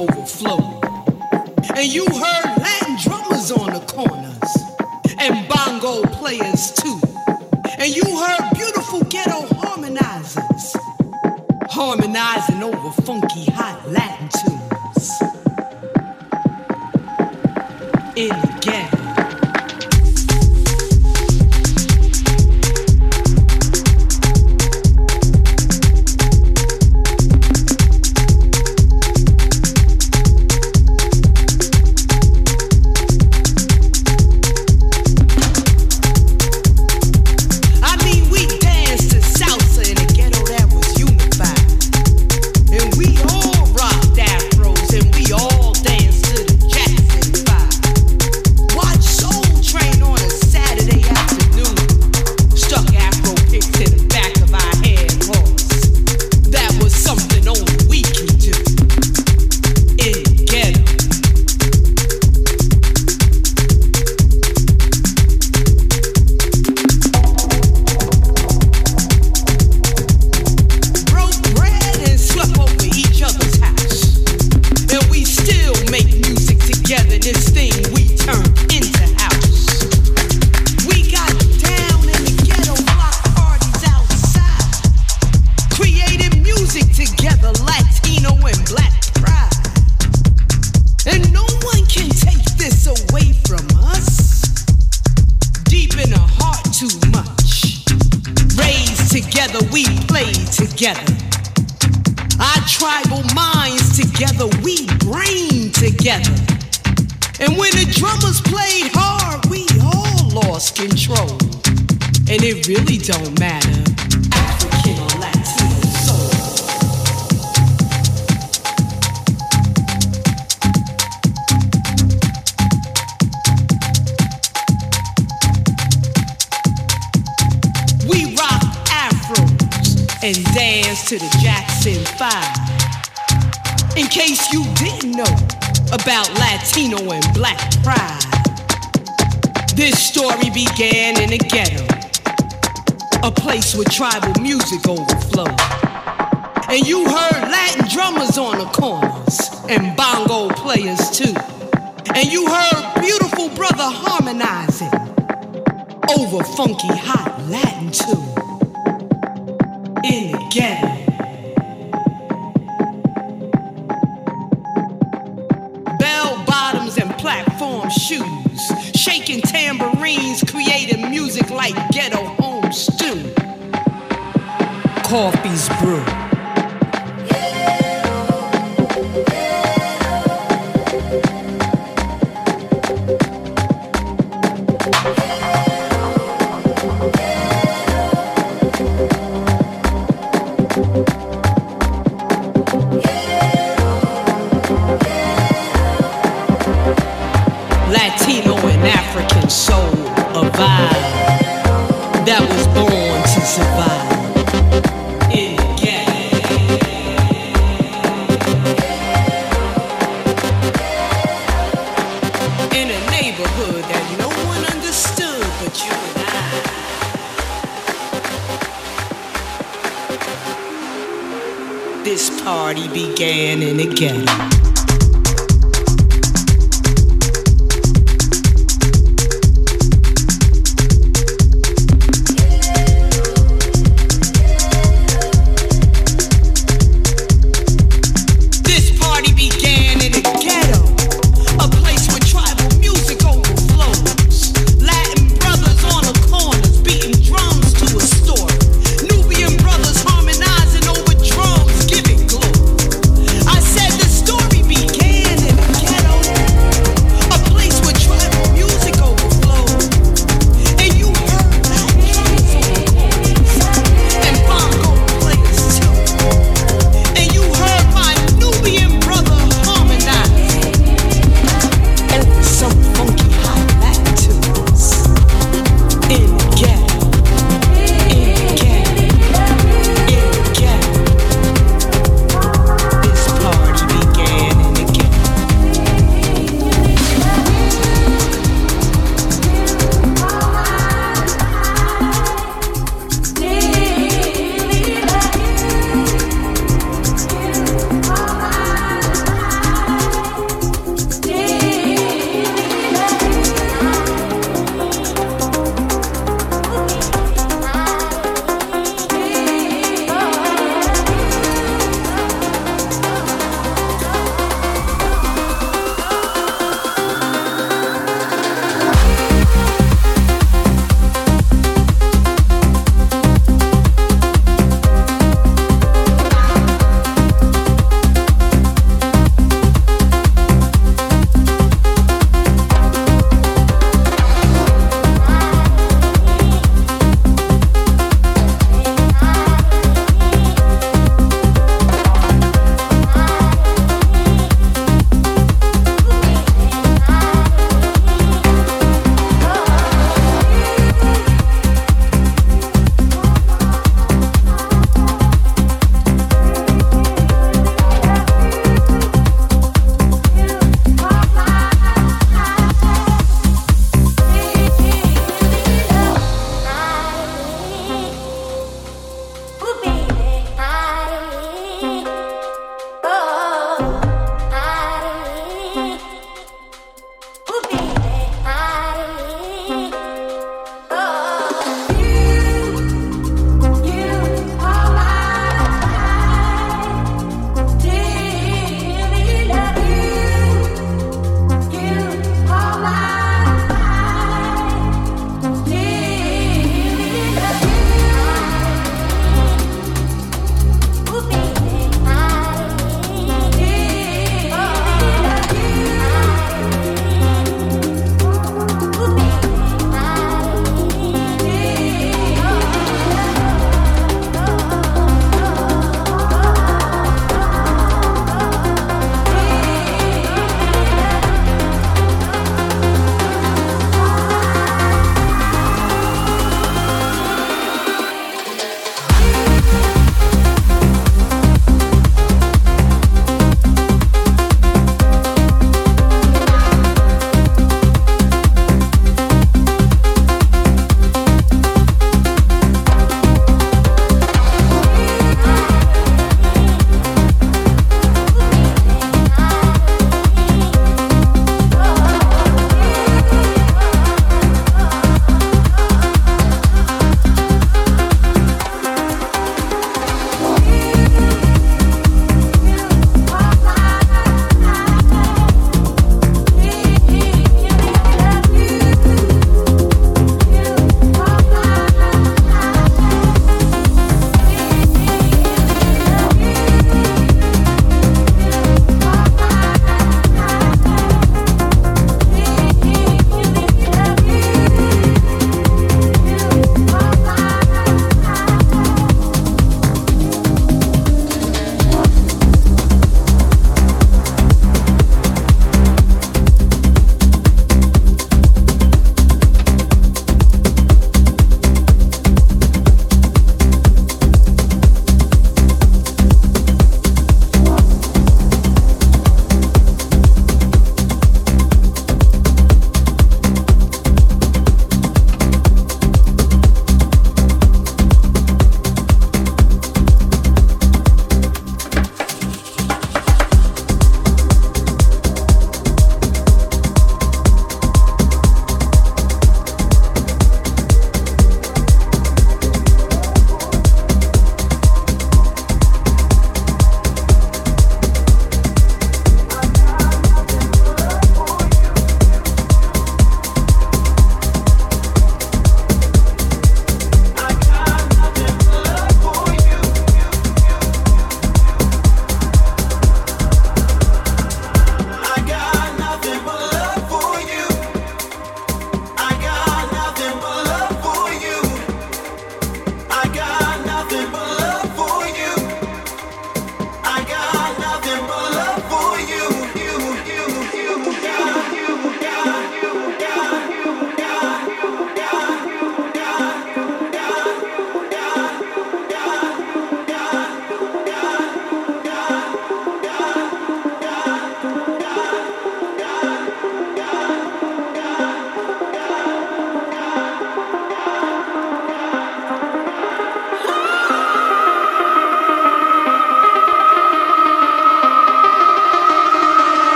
music overflow. And you heard Latin drummers on the corners and bongo players too. And you heard beautiful ghetto harmonizers harmonizing over funky hot Latin tunes in the ghetto. Story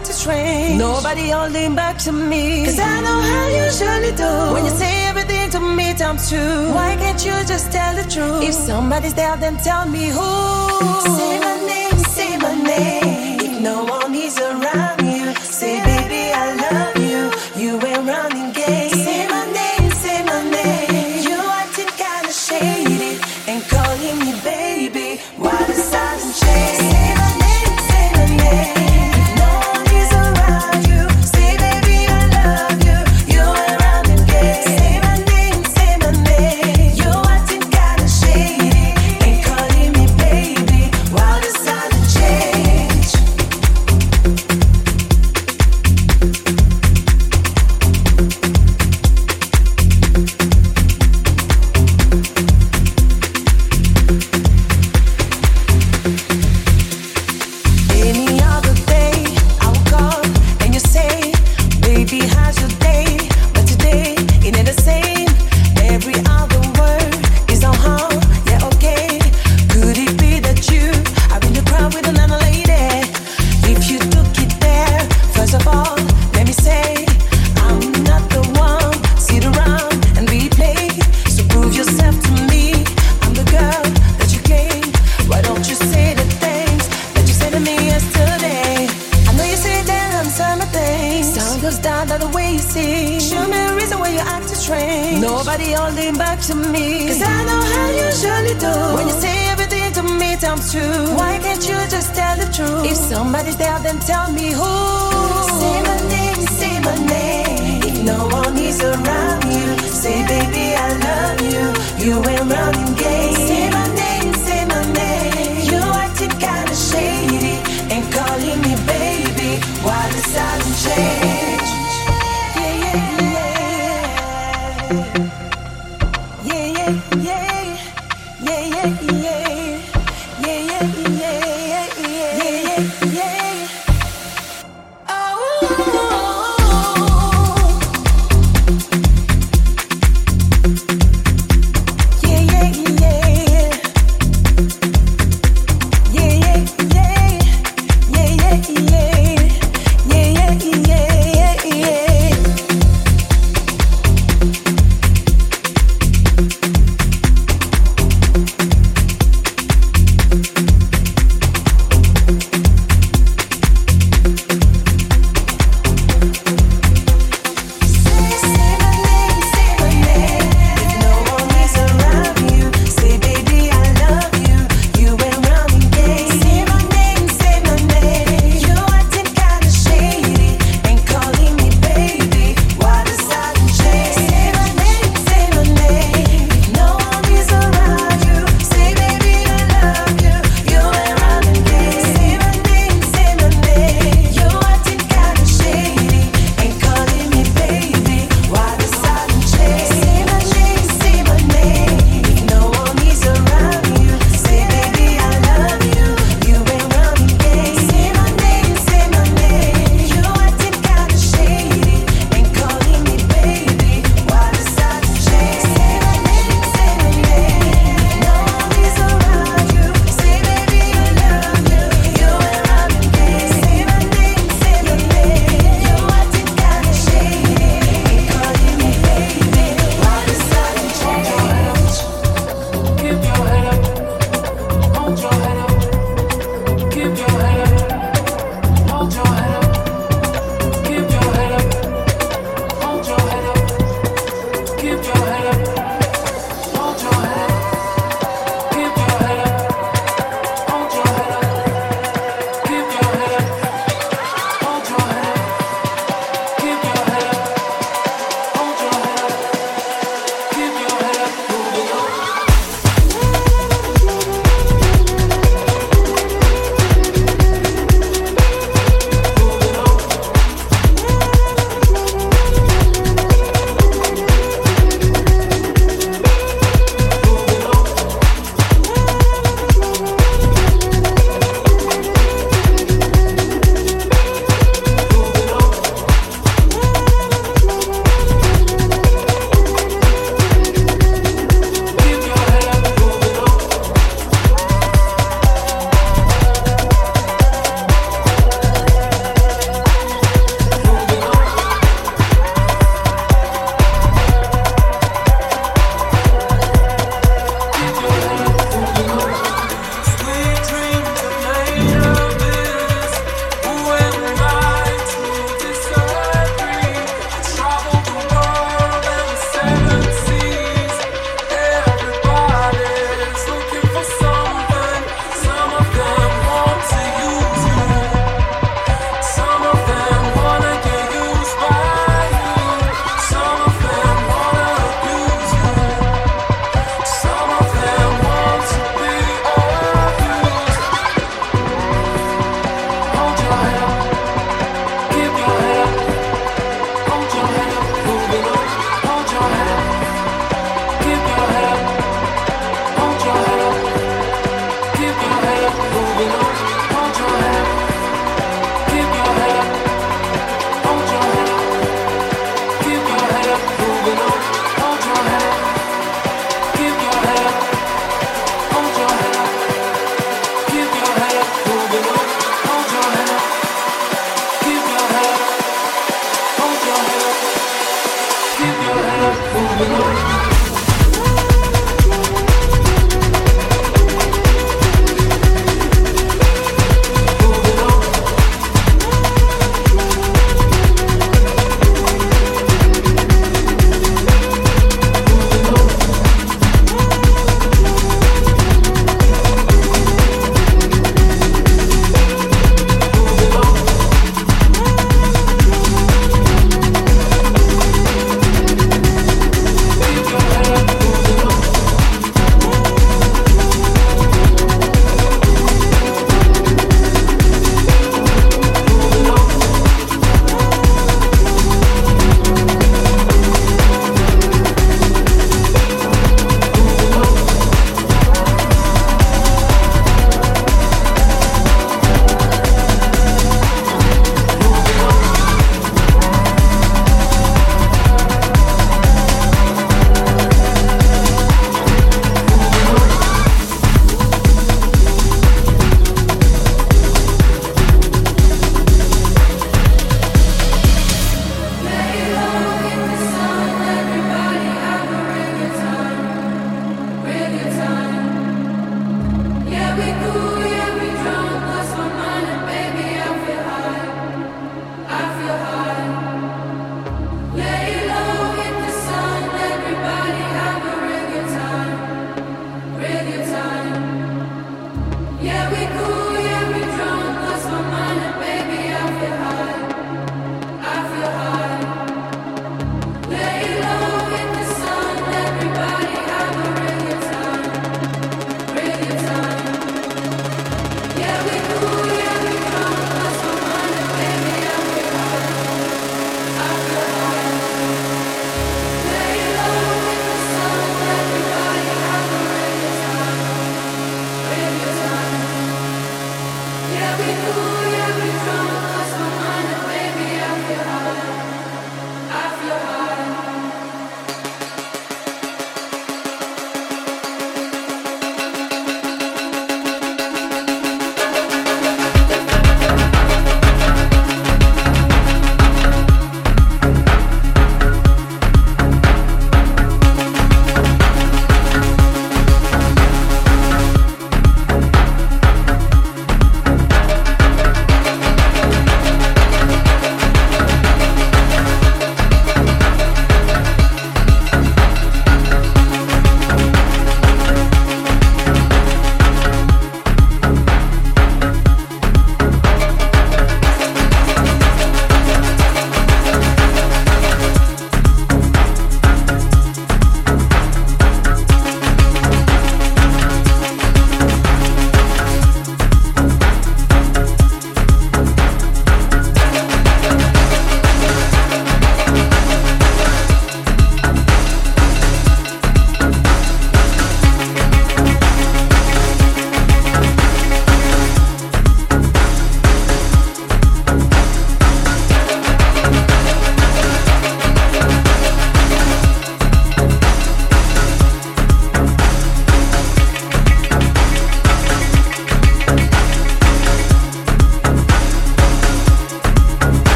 act strange. Nobody holding back to me, 'cause I know how you surely do. When you say everything to me times two, why can't you just tell the truth? If somebody's there, then tell me who. Say my name, say my name. If no one is around you, say baby I love you. You ain't running games. Say my name, say my name. You acting kinda shady and calling me baby. Why the sudden change? Say my name, say my name.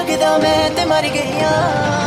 लगदा मैं ते मर गई आं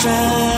drown.